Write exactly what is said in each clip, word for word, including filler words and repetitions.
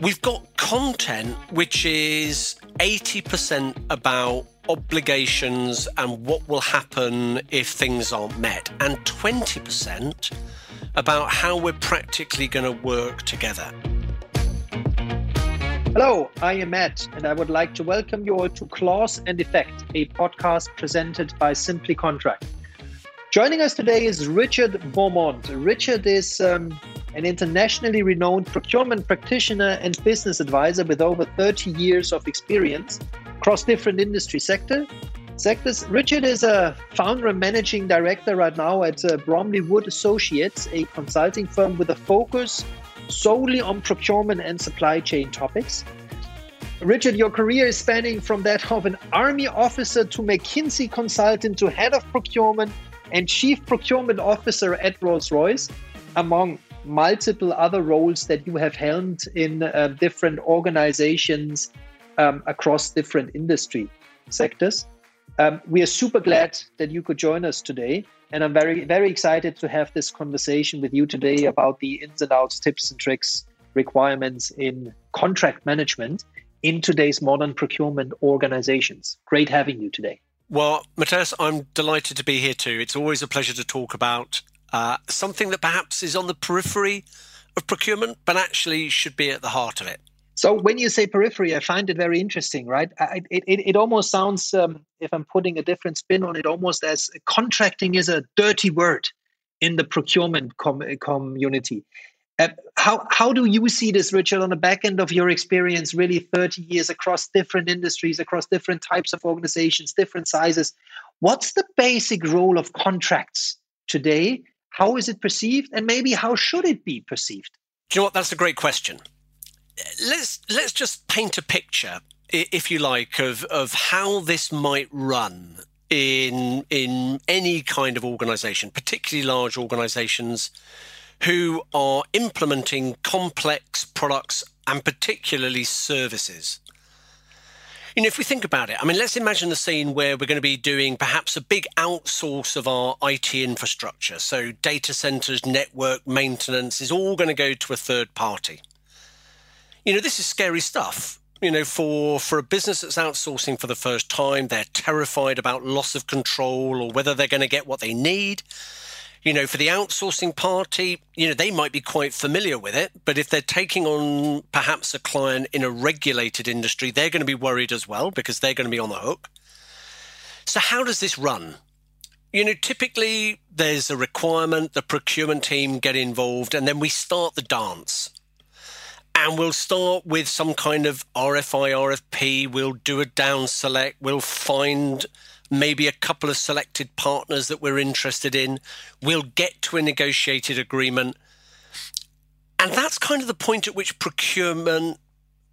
We've got content which is eighty percent about obligations and what will happen if things aren't met, and twenty percent about how we're practically going to work together. Hello, I am Matt, and I would like to welcome you all to Clause and Effect, a podcast presented by Simply Contract. Joining us today is Richard Beaumont. Richard is um, an internationally renowned procurement practitioner and business advisor with over thirty years of experience across different industry sector, sectors. Richard is a founder and managing director right now at uh, Bromley Wood Associates, a consulting firm with a focus solely on procurement and supply chain topics. Richard, your career is spanning from that of an army officer to McKinsey consultant to head of procurement and chief procurement officer at Rolls-Royce, among multiple other roles that you have held in uh, different organizations um, across different industry sectors. Um, we are super glad that you could join us today. And I'm very, very excited to have this conversation with you today about the ins and outs, tips and tricks, requirements in contract management in today's modern procurement organizations. Great having you today. Well, Matthias, I'm delighted to be here too. It's always a pleasure to talk about uh, something that perhaps is on the periphery of procurement, but actually should be at the heart of it. So when you say periphery, I find it very interesting, right? I, it, it it almost sounds, um, if I'm putting a different spin on it, almost as contracting is a dirty word in the procurement com- community. Uh, how how do you see this, Richard, on the back end of your experience, really thirty years across different industries, across different types of organizations, different sizes? What's the basic role of contracts today? How is it perceived? And maybe how should it be perceived? Do you know what? That's a great question. Let's let's just paint a picture, if you like, of, of how this might run in in any kind of organization, particularly large organizations who are implementing complex products and particularly services. You know, if we think about it, I mean, let's imagine the scene where we're going to be doing perhaps a big outsource of our I T infrastructure. So data centers, network maintenance is all going to go to a third party. You know, this is scary stuff. You know, for, for a business that's outsourcing for the first time, they're terrified about loss of control or whether they're going to get what they need. You know, for the outsourcing party, you know, they might be quite familiar with it, but if they're taking on perhaps a client in a regulated industry, they're going to be worried as well because they're going to be on the hook. So how does this run? You know, typically there's a requirement, the procurement team get involved, and then we start the dance. And we'll start with some kind of R F I, R F P, we'll do a down select, we'll find maybe a couple of selected partners that we're interested in, we'll get to a negotiated agreement. And that's kind of the point at which procurement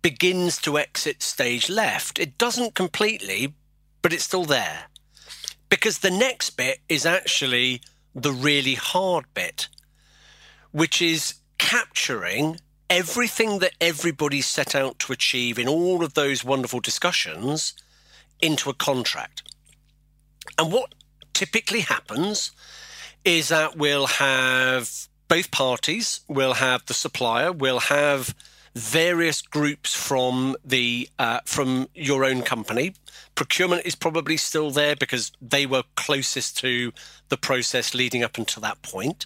begins to exit stage left. It doesn't completely, but it's still there. Because the next bit is actually the really hard bit, which is capturing everything that everybody set out to achieve in all of those wonderful discussions into a contract. And what typically happens is that we'll have both parties, we'll have the supplier, we'll have various groups from the uh, from your own company. Procurement is probably still there because they were closest to the process leading up until that point.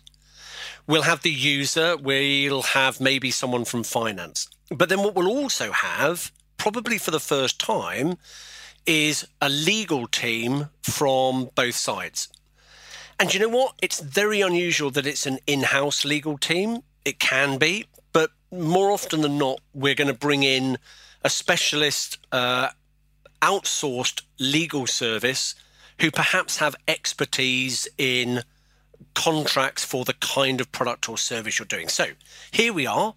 We'll have the user, we'll have maybe someone from finance. But then what we'll also have, probably for the first time, is a legal team from both sides. And you know what? It's very unusual that it's an in-house legal team. It can be, but more often than not, we're going to bring in a specialist, uh, outsourced legal service who perhaps have expertise in contracts for the kind of product or service you're doing. So here we are.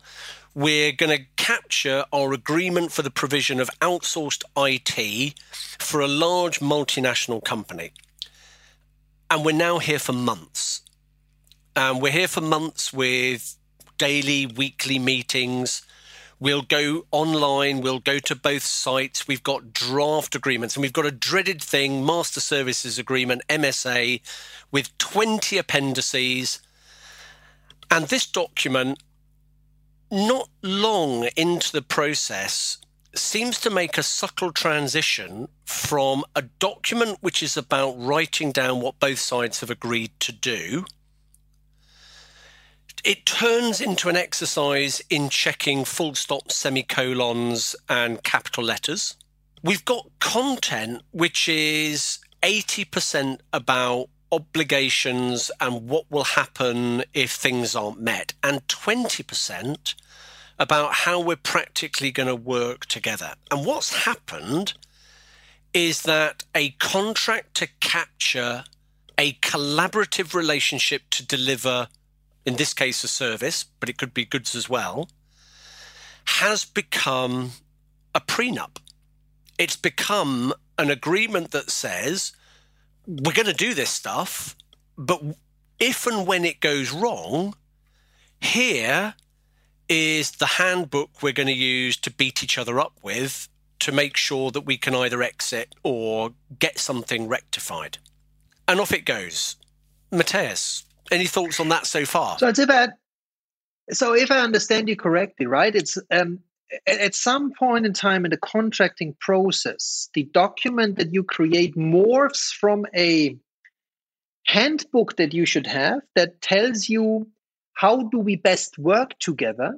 We're going to capture our agreement for the provision of outsourced I T for a large multinational company. And we're now here for months. Um, we're here for months with daily, weekly meetings. We'll go online. We'll go to both sites. We've got draft agreements, and we've got a dreaded thing, Master Services Agreement, M S A, with twenty appendices. And this document not long into the process, seems to make a subtle transition from a document which is about writing down what both sides have agreed to do. It turns into an exercise in checking full stops, semicolons, and capital letters. We've got content which is eighty percent about obligations and what will happen if things aren't met, and twenty percent about how we're practically going to work together. And what's happened is that a contract to capture a collaborative relationship to deliver, in this case, a service, but it could be goods as well, has become a prenup. It's become an agreement that says, we're going to do this stuff, but if and when it goes wrong, here is the handbook we're going to use to beat each other up with to make sure that we can either exit or get something rectified. And off it goes. Matthias, any thoughts on that so far? So it's about, so if I understand you correctly, right, it's um, at some point in time in the contracting process, the document that you create morphs from a handbook that you should have that tells you how do we best work together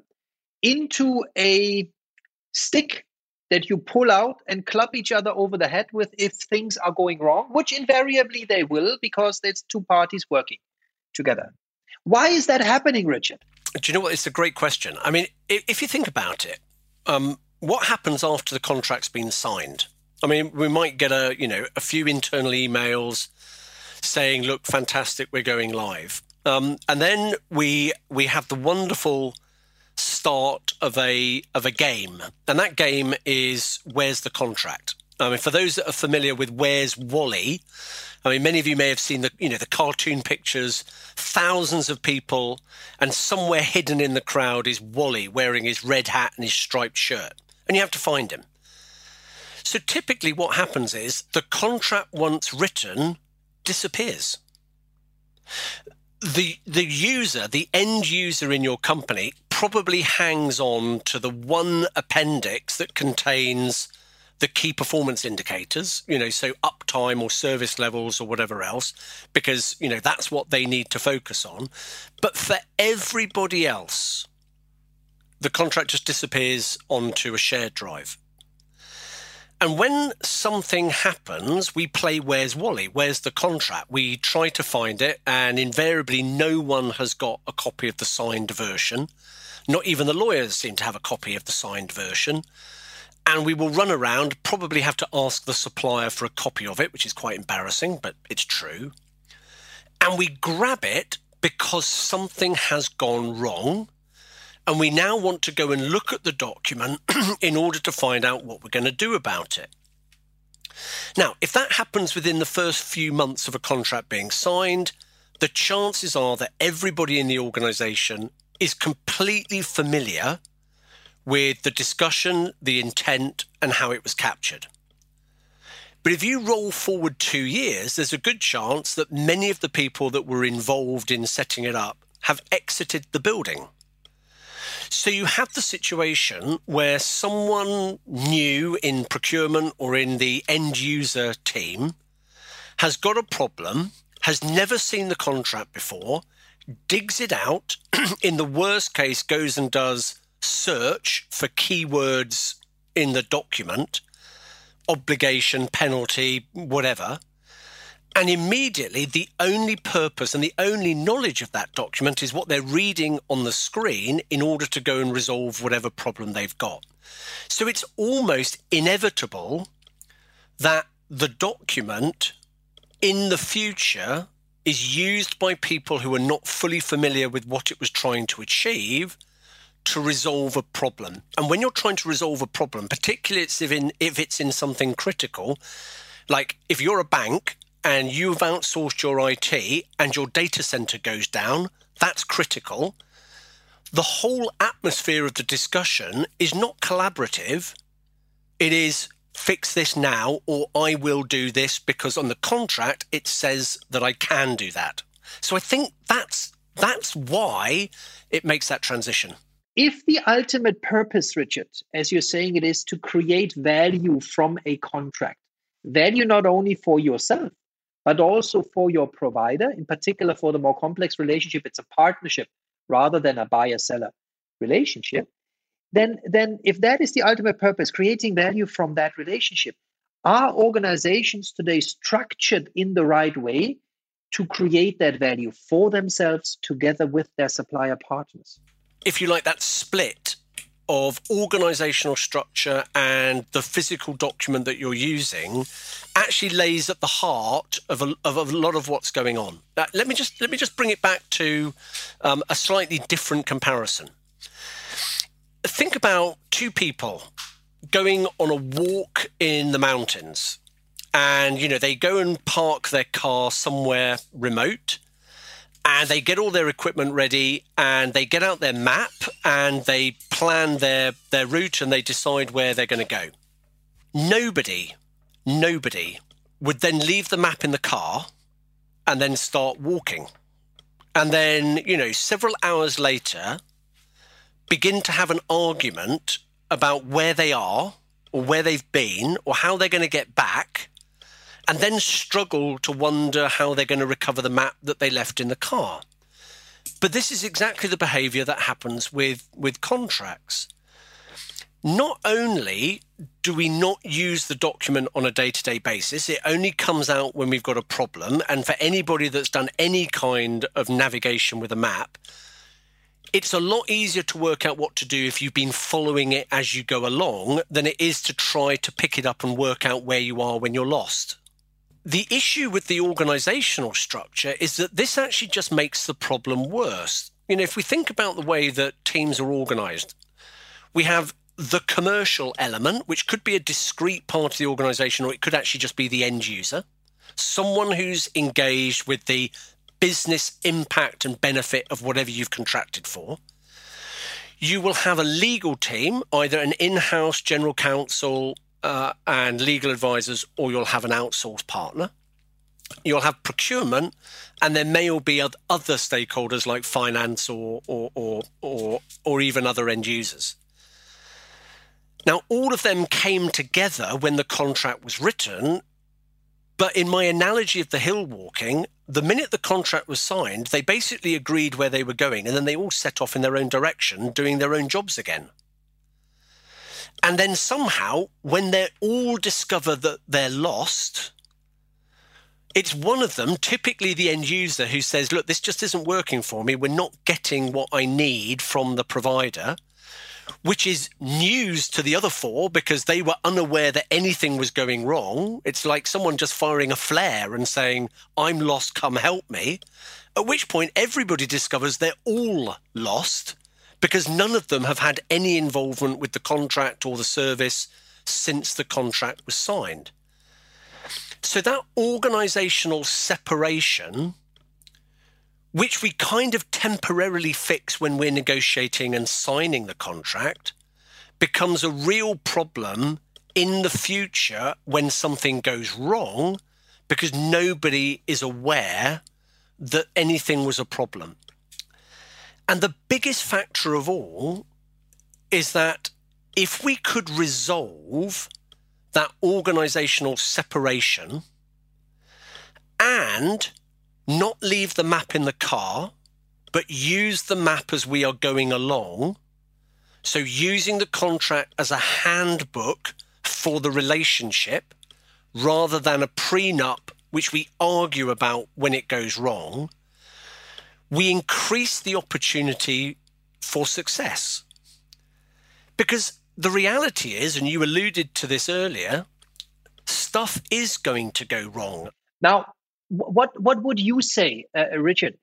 into a stick that you pull out and club each other over the head with if things are going wrong, which invariably they will because it's two parties working together. Why is that happening, Richard? Do you know what? It's a great question. I mean, if you think about it, um, what happens after the contract's been signed? I mean, we might get a, you know, a few internal emails saying, look, fantastic, we're going live. Um, and then we we have the wonderful start of a of a game, and that game is Where's the Contract? I mean, for those that are familiar with Where's Wally, I mean, many of you may have seen the you know the cartoon pictures, thousands of people, and somewhere hidden in the crowd is Wally wearing his red hat and his striped shirt, and you have to find him. So typically, what happens is the contract, once written, disappears. The the user, the end user in your company, probably hangs on to the one appendix that contains the key performance indicators, you know, so uptime or service levels or whatever else, because, you know, that's what they need to focus on. But for everybody else, the contract just disappears onto a shared drive. And when something happens, we play Where's Wally? Where's the contract? We try to find it, and invariably no one has got a copy of the signed version. Not even the lawyers seem to have a copy of the signed version. And we will run around, probably have to ask the supplier for a copy of it, which is quite embarrassing, but it's true. And we grab it because something has gone wrong. And we now want to go and look at the document in order to find out what we're going to do about it. Now, if that happens within the first few months of a contract being signed, the chances are that everybody in the organization is completely familiar with the discussion, the intent, and how it was captured. But if you roll forward two years, there's a good chance that many of the people that were involved in setting it up have exited the building. So you have the situation where someone new in procurement or in the end user team has got a problem, has never seen the contract before, digs it out, in the worst case goes and does search for keywords in the document, obligation, penalty, whatever, and immediately the only purpose and the only knowledge of that document is what they're reading on the screen in order to go and resolve whatever problem they've got. So it's almost inevitable that the document in the future is used by people who are not fully familiar with what it was trying to achieve to resolve a problem. And when you're trying to resolve a problem, particularly if it's in something critical, like if you're a bank, and you've outsourced your I T and your data center goes down, that's critical. The whole atmosphere of the discussion is not collaborative. It is fix this now or I will do this because on the contract it says that I can do that. So I think that's that's why it makes that transition. If the ultimate purpose, Richard, as you're saying it is, to create value from a contract, value not only for yourself, but also for your provider, in particular for the more complex relationship, it's a partnership rather than a buyer-seller relationship, then, then if that is the ultimate purpose, creating value from that relationship, are organizations today structured in the right way to create that value for themselves together with their supplier partners? If you like, that split of organizational structure and the physical document that you're using actually lays at the heart of a, of a lot of what's going on. Now, let me just let me just bring it back to um, a slightly different comparison. Think about two people going on a walk in the mountains, and you know they go and park their car somewhere remote. And they get all their equipment ready and they get out their map and they plan their, their route and they decide where they're going to go. Nobody, nobody would then leave the map in the car and then start walking. And then, you know, several hours later, begin to have an argument about where they are or where they've been or how they're going to get back, and then struggle to wonder how they're going to recover the map that they left in the car. But this is exactly the behavior that happens with, with contracts. Not only do we not use the document on a day-to-day basis, it only comes out when we've got a problem. And for anybody that's done any kind of navigation with a map, it's a lot easier to work out what to do if you've been following it as you go along than it is to try to pick it up and work out where you are when you're lost. The issue with the organizational structure is that this actually just makes the problem worse. You know, if we think about the way that teams are organized, we have the commercial element, which could be a discrete part of the organization, or it could actually just be the end user, someone who's engaged with the business impact and benefit of whatever you've contracted for. You will have a legal team, either an in-house general counsel Uh, and legal advisors, or you'll have an outsourced partner. You'll have procurement, and there may all be other stakeholders like finance or or or or, or even other end users. Now, all of them came together when the contract was written, but in my analogy of the hill walking, the minute the contract was signed, they basically agreed where they were going, and then they all set off in their own direction, doing their own jobs again. And then somehow, when they all discover that they're lost, it's one of them, typically the end user, who says, look, this just isn't working for me. We're not getting what I need from the provider, which is news to the other four because they were unaware that anything was going wrong. It's like someone just firing a flare and saying, I'm lost, come help me. At which point, everybody discovers they're all lost, because none of them have had any involvement with the contract or the service since the contract was signed. So that organizational separation, which we kind of temporarily fix when we're negotiating and signing the contract, becomes a real problem in the future when something goes wrong, because nobody is aware that anything was a problem. And the biggest factor of all is that if we could resolve that organizational separation and not leave the map in the car, but use the map as we are going along, so using the contract as a handbook for the relationship rather than a prenup, which we argue about when it goes wrong, we increase the opportunity for success. Because the reality is, and you alluded to this earlier, stuff is going to go wrong. Now, what, what would you say, uh, Richard?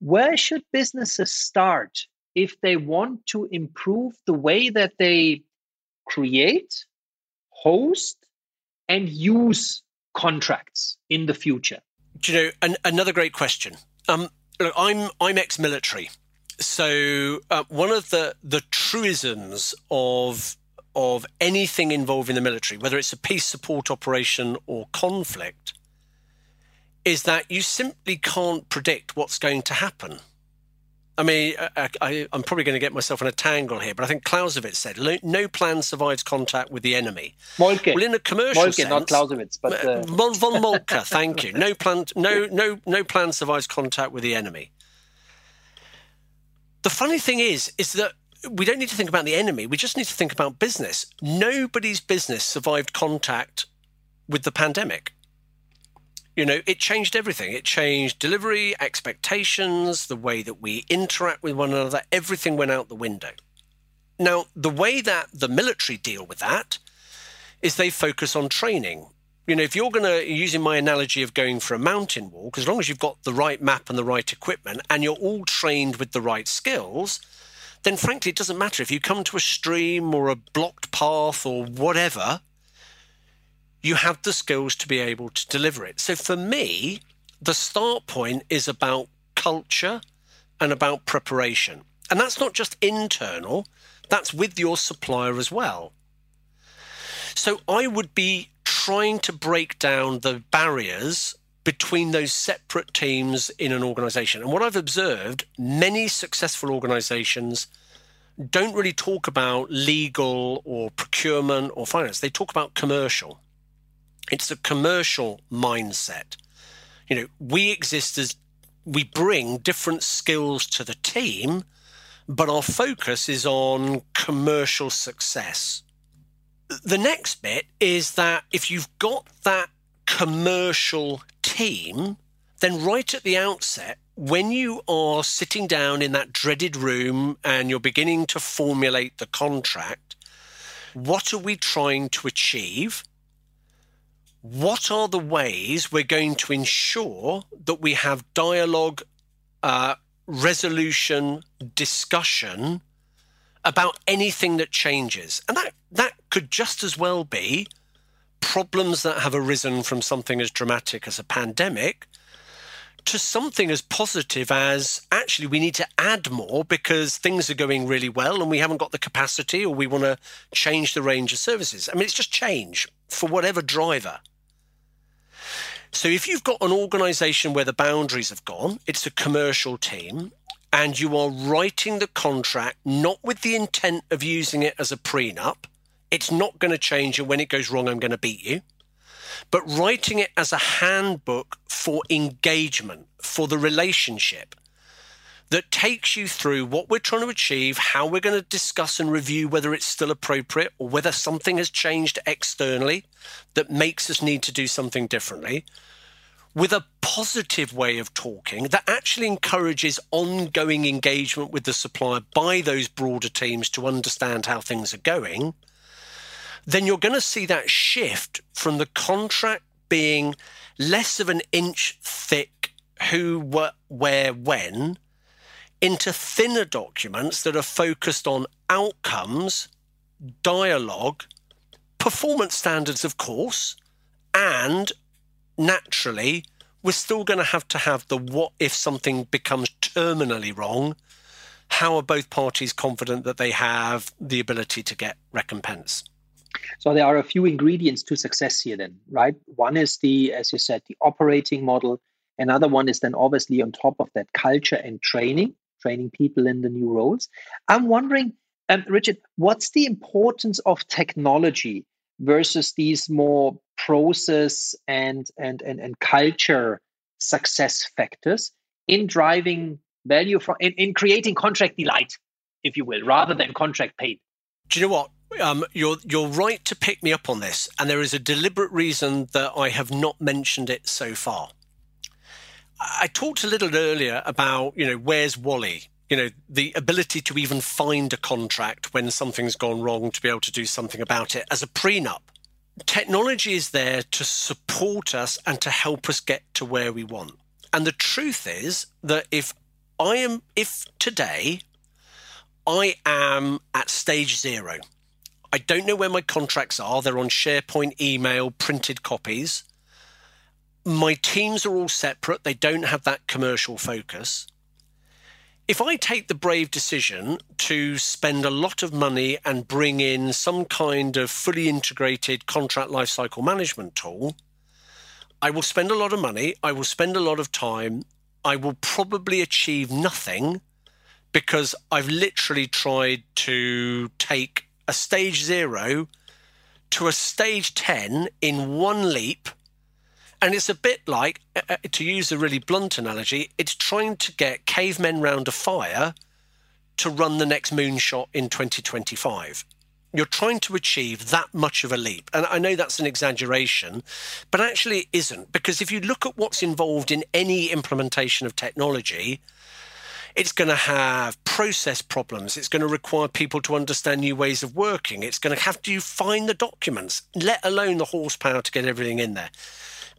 Where should businesses start if they want to improve the way that they create, host, and use contracts in the future? Do you know, an, another great question. Um, Look, I'm I'm ex-military, so uh, one of the, the truisms of of anything involving the military, whether it's a peace support operation or conflict, is that you simply can't predict what's going to happen. I mean, I, I, I'm probably going to get myself in a tangle here, but I think Clausewitz said, no plan survives contact with the enemy. Moltke. Well, in a commercial Moltke, sense... Moltke, not Clausewitz, but... Uh... Von Moltke, thank you. No plan, no, no, no plan survives contact with the enemy. The funny thing is, is that we don't need to think about the enemy. We just need to think about business. Nobody's business survived contact with the pandemic. You know, it changed everything. It changed delivery, expectations, the way that we interact with one another. Everything went out the window. Now, the way that the military deal with that is they focus on training. You know, if you're going to, using my analogy of going for a mountain walk, as long as you've got the right map and the right equipment and you're all trained with the right skills, then frankly, it doesn't matter if you come to a stream or a blocked path or whatever. You have the skills to be able to deliver it. So for me, the start point is about culture and about preparation. And that's not just internal, that's with your supplier as well. So I would be trying to break down the barriers between those separate teams in an organization. And what I've observed, many successful organizations don't really talk about legal or procurement or finance. They talk about commercial. It's a commercial mindset. You know, we exist as we bring different skills to the team, but our focus is on commercial success. The next bit is that if you've got that commercial team, then right at the outset, when you are sitting down in that dreaded room and you're beginning to formulate the contract, what are we trying to achieve? What are the ways we're going to ensure that we have dialogue, uh, resolution, discussion about anything that changes? And that, that could just as well be problems that have arisen from something as dramatic as a pandemic to something as positive as, actually, we need to add more because things are going really well and we haven't got the capacity, or we want to change the range of services. I mean, it's just change for whatever driver. So if you've got an organization where the boundaries have gone, it's a commercial team, and you are writing the contract not with the intent of using it as a prenup, it's not going to change, and when it goes wrong, I'm going to beat you, but writing it as a handbook for engagement, for the relationship that takes you through what we're trying to achieve, how we're going to discuss and review whether it's still appropriate or whether something has changed externally that makes us need to do something differently, with a positive way of talking that actually encourages ongoing engagement with the supplier by those broader teams to understand how things are going, then you're going to see that shift from the contract being less of an inch thick who, what, where, when, into thinner documents that are focused on outcomes, dialogue, performance standards, of course, and naturally, we're still going to have to have the what if something becomes terminally wrong, how are both parties confident that they have the ability to get recompense? So there are a few ingredients to success here then, right? One is the, as you said, the operating model. Another one is then obviously on top of that, culture and training, training people in the new roles. I'm wondering, um, Richard, what's the importance of technology versus these more process and, and, and, and culture success factors in driving value, for, in, in creating contract delight, if you will, rather than contract pain? Do you know what? Um, you're you're right to pick me up on this, and there is a deliberate reason that I have not mentioned it so far. I talked a little earlier about, you know, where's Wally? You know, the ability to even find a contract when something's gone wrong, to be able to do something about it as a prenup. Technology is there to support us and to help us get to where we want. And the truth is that if I am, if today I am at stage zero, I don't know where my contracts are. They're on SharePoint, email, printed copies. My teams are all separate. They don't have that commercial focus. If I take the brave decision to spend a lot of money and bring in some kind of fully integrated contract lifecycle management tool, I will spend a lot of money. I will spend a lot of time. I will probably achieve nothing because I've literally tried to take a stage zero to a stage ten in one leap. And it's a bit like, to use a really blunt analogy, it's trying to get cavemen round a fire to run the next moonshot in twenty twenty-five. You're trying to achieve that much of a leap. And I know that's an exaggeration, but actually it isn't. Because if you look at what's involved in any implementation of technology, it's going to have process problems. It's going to require people to understand new ways of working. It's going to have to find the documents, let alone the horsepower to get everything in there.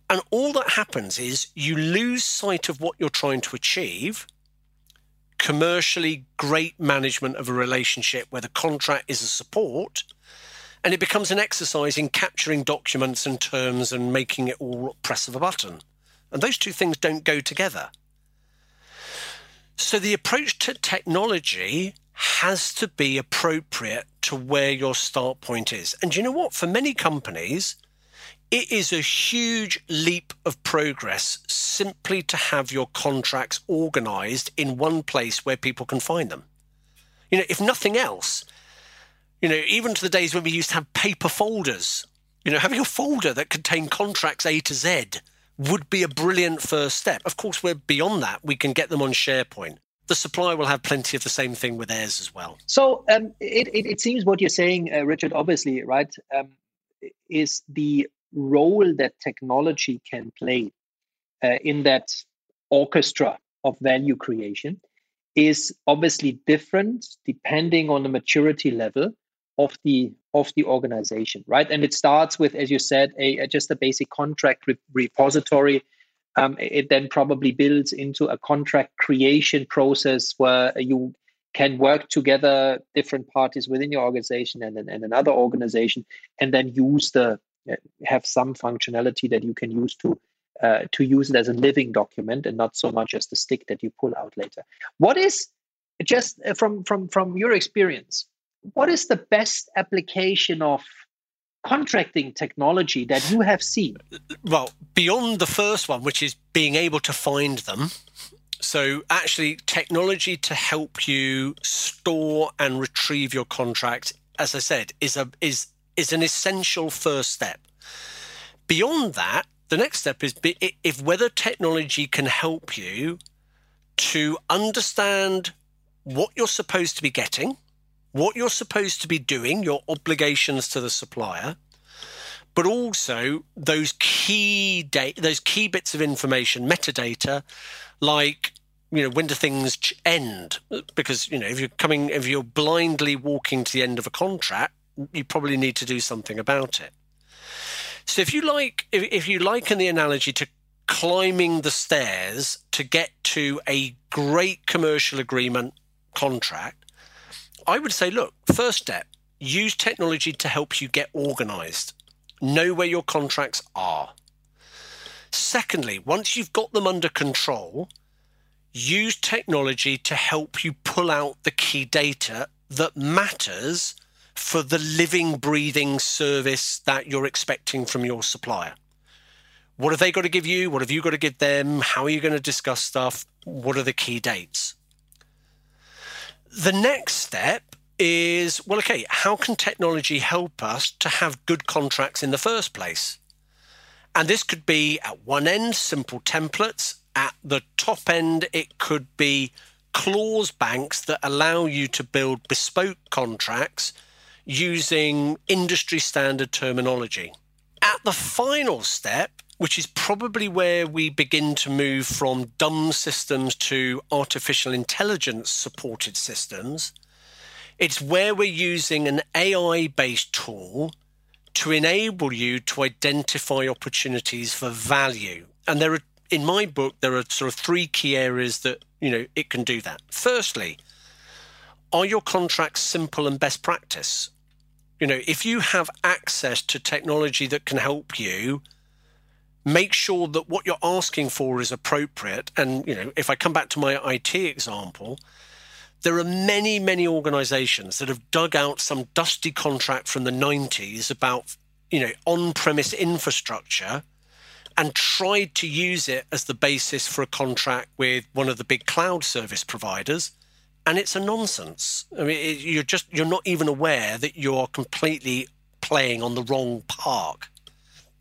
And all that happens is you lose sight of what you're trying to achieve. Commercially great management of a relationship where the contract is a support, and it becomes an exercise in capturing documents and terms and making it all press of a button. And those two things don't go together. So the approach to technology has to be appropriate to where your start point is. And you know what? For many companies, it is a huge leap of progress simply to have your contracts organized in one place where people can find them. You know, if nothing else, you know, even to the days when we used to have paper folders, you know, having a folder that contained contracts A to Z would be a brilliant first step. Of course, we're beyond that. We can get them on SharePoint. The supplier will have plenty of the same thing with theirs as well. So um, it, it, it seems what you're saying, uh, Richard, obviously, right, um, is the role that technology can play uh, in that orchestra of value creation is obviously different depending on the maturity level of the of the organization, right? And it starts with, as you said, a, a just a basic contract re- repository. Um, it then probably builds into a contract creation process where you can work together, different parties within your organization and, and, and another organization, and then use the have some functionality that you can use to uh, to use it as a living document and not so much as the stick that you pull out later. What is, just from from from your experience, what is the best application of contracting technology that you have seen? Well, beyond the first one, which is being able to find them. So actually technology to help you store and retrieve your contract, as I said, is a is is an essential first step. Beyond that, the next step is be, if whether technology can help you to understand what you're supposed to be getting, what you're supposed to be doing, your obligations to the supplier, but also those key data, those key bits of information, metadata, like, you know, when do things end? Because, you know, if you're coming, if you're blindly walking to the end of a contract, you probably need to do something about it. So if you like, if, if you liken the analogy to climbing the stairs to get to a great commercial agreement contract, I would say, look, first step, use technology to help you get organized. Know where your contracts are. Secondly, once you've got them under control, use technology to help you pull out the key data that matters for the living, breathing service that you're expecting from your supplier. What have they got to give you? What have you got to give them? How are you going to discuss stuff? What are the key dates? The next step is, well, okay, how can technology help us to have good contracts in the first place? And this could be at one end, simple templates. At the top end, it could be clause banks that allow you to build bespoke contracts using industry standard terminology. At the final step, which is probably where we begin to move from dumb systems to artificial intelligence supported systems, it's where we're using an A I-based tool to enable you to identify opportunities for value. And there are, in my book, there are sort of three key areas that, you know, it can do that. Firstly, are your contracts simple and best practice? You know, if you have access to technology that can help you, make sure that what you're asking for is appropriate. And, you know, if I come back to my I T example, there are many, many organizations that have dug out some dusty contract from the nineties about, you know, on-premise infrastructure and tried to use it as the basis for a contract with one of the big cloud service providers And it's a nonsense. I mean, it, you're just you're not even aware that you're completely playing on the wrong park.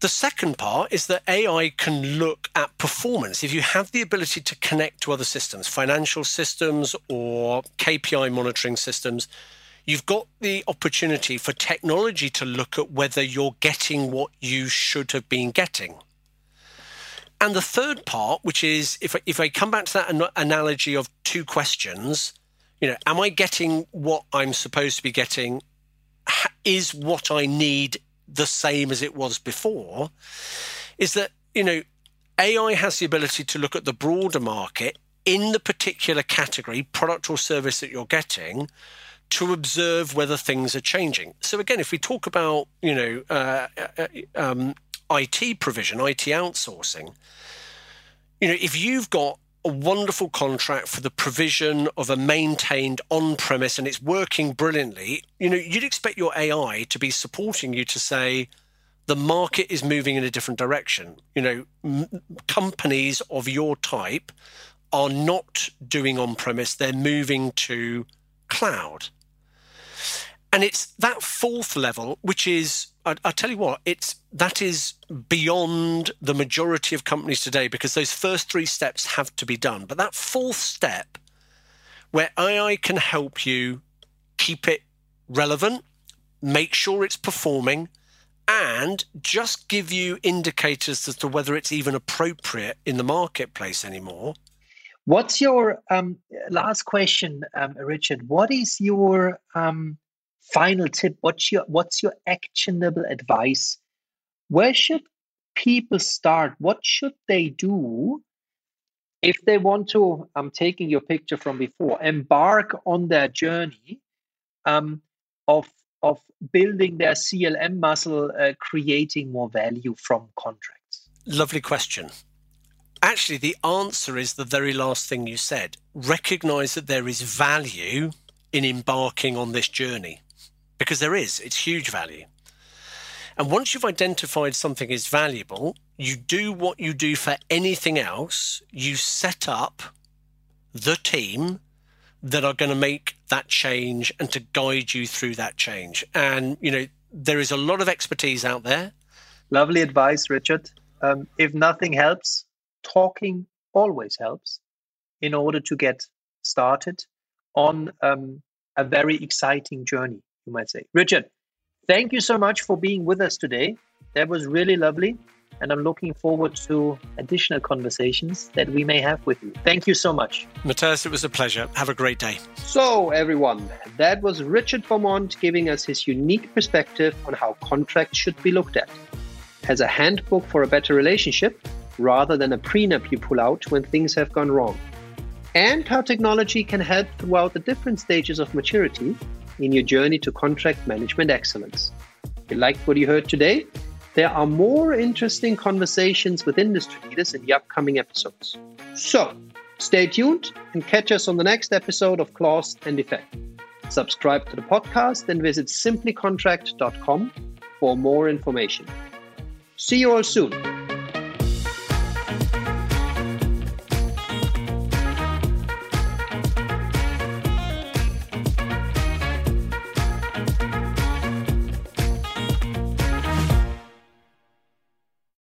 The second part is that A I can look at performance. If you have the ability to connect to other systems, financial systems or K P I monitoring systems, you've got the opportunity for technology to look at whether you're getting what you should have been getting. And the third part, which is, if I, if I come back to that an- analogy of two questions, you know, am I getting what I'm supposed to be getting? Is what I need the same as it was before? Is that, you know, A I has the ability to look at the broader market in the particular category, product or service that you're getting, to observe whether things are changing. So again, if we talk about, you know, uh, um, I T provision, I T outsourcing, you know, if you've got a wonderful contract for the provision of a maintained on-premise and it's working brilliantly, you know, you'd expect your A I to be supporting you to say, the market is moving in a different direction. You know, m- companies of your type are not doing on-premise, they're moving to cloud. And it's that fourth level, which is, I, I tell you what, it's that is beyond the majority of companies today, because those first three steps have to be done. But that fourth step, where A I can help you keep it relevant, make sure it's performing, and just give you indicators as to whether it's even appropriate in the marketplace anymore. What's your um, last question, um, Richard? What is your um... final tip? What's your what's your actionable advice? Where should people start? What should they do if they want to, I'm taking your picture from before, embark on their journey um, of, of building their C L M muscle, uh, creating more value from contracts? Lovely question. Actually, the answer is the very last thing you said. Recognize that there is value in embarking on this journey. Because there is, it's huge value. And once you've identified something is valuable, you do what you do for anything else. You set up the team that are going to make that change and to guide you through that change. And, you know, there is a lot of expertise out there. Lovely advice, Richard. Um, if nothing helps, talking always helps in order to get started on um, a very exciting journey, you might say. Richard, thank you so much for being with us today. That was really lovely. And I'm looking forward to additional conversations that we may have with you. Thank you so much. Matthias, it was a pleasure. Have a great day. So everyone, that was Richard Beaumont giving us his unique perspective on how contracts should be looked at. As a handbook for a better relationship, rather than a prenup you pull out when things have gone wrong. And how technology can help throughout the different stages of maturity in your journey to contract management excellence. If you liked what you heard today, there are more interesting conversations with industry leaders in the upcoming episodes. So stay tuned and catch us on the next episode of Clause and Effect. Subscribe to the podcast and visit simply contract dot com for more information. See you all soon.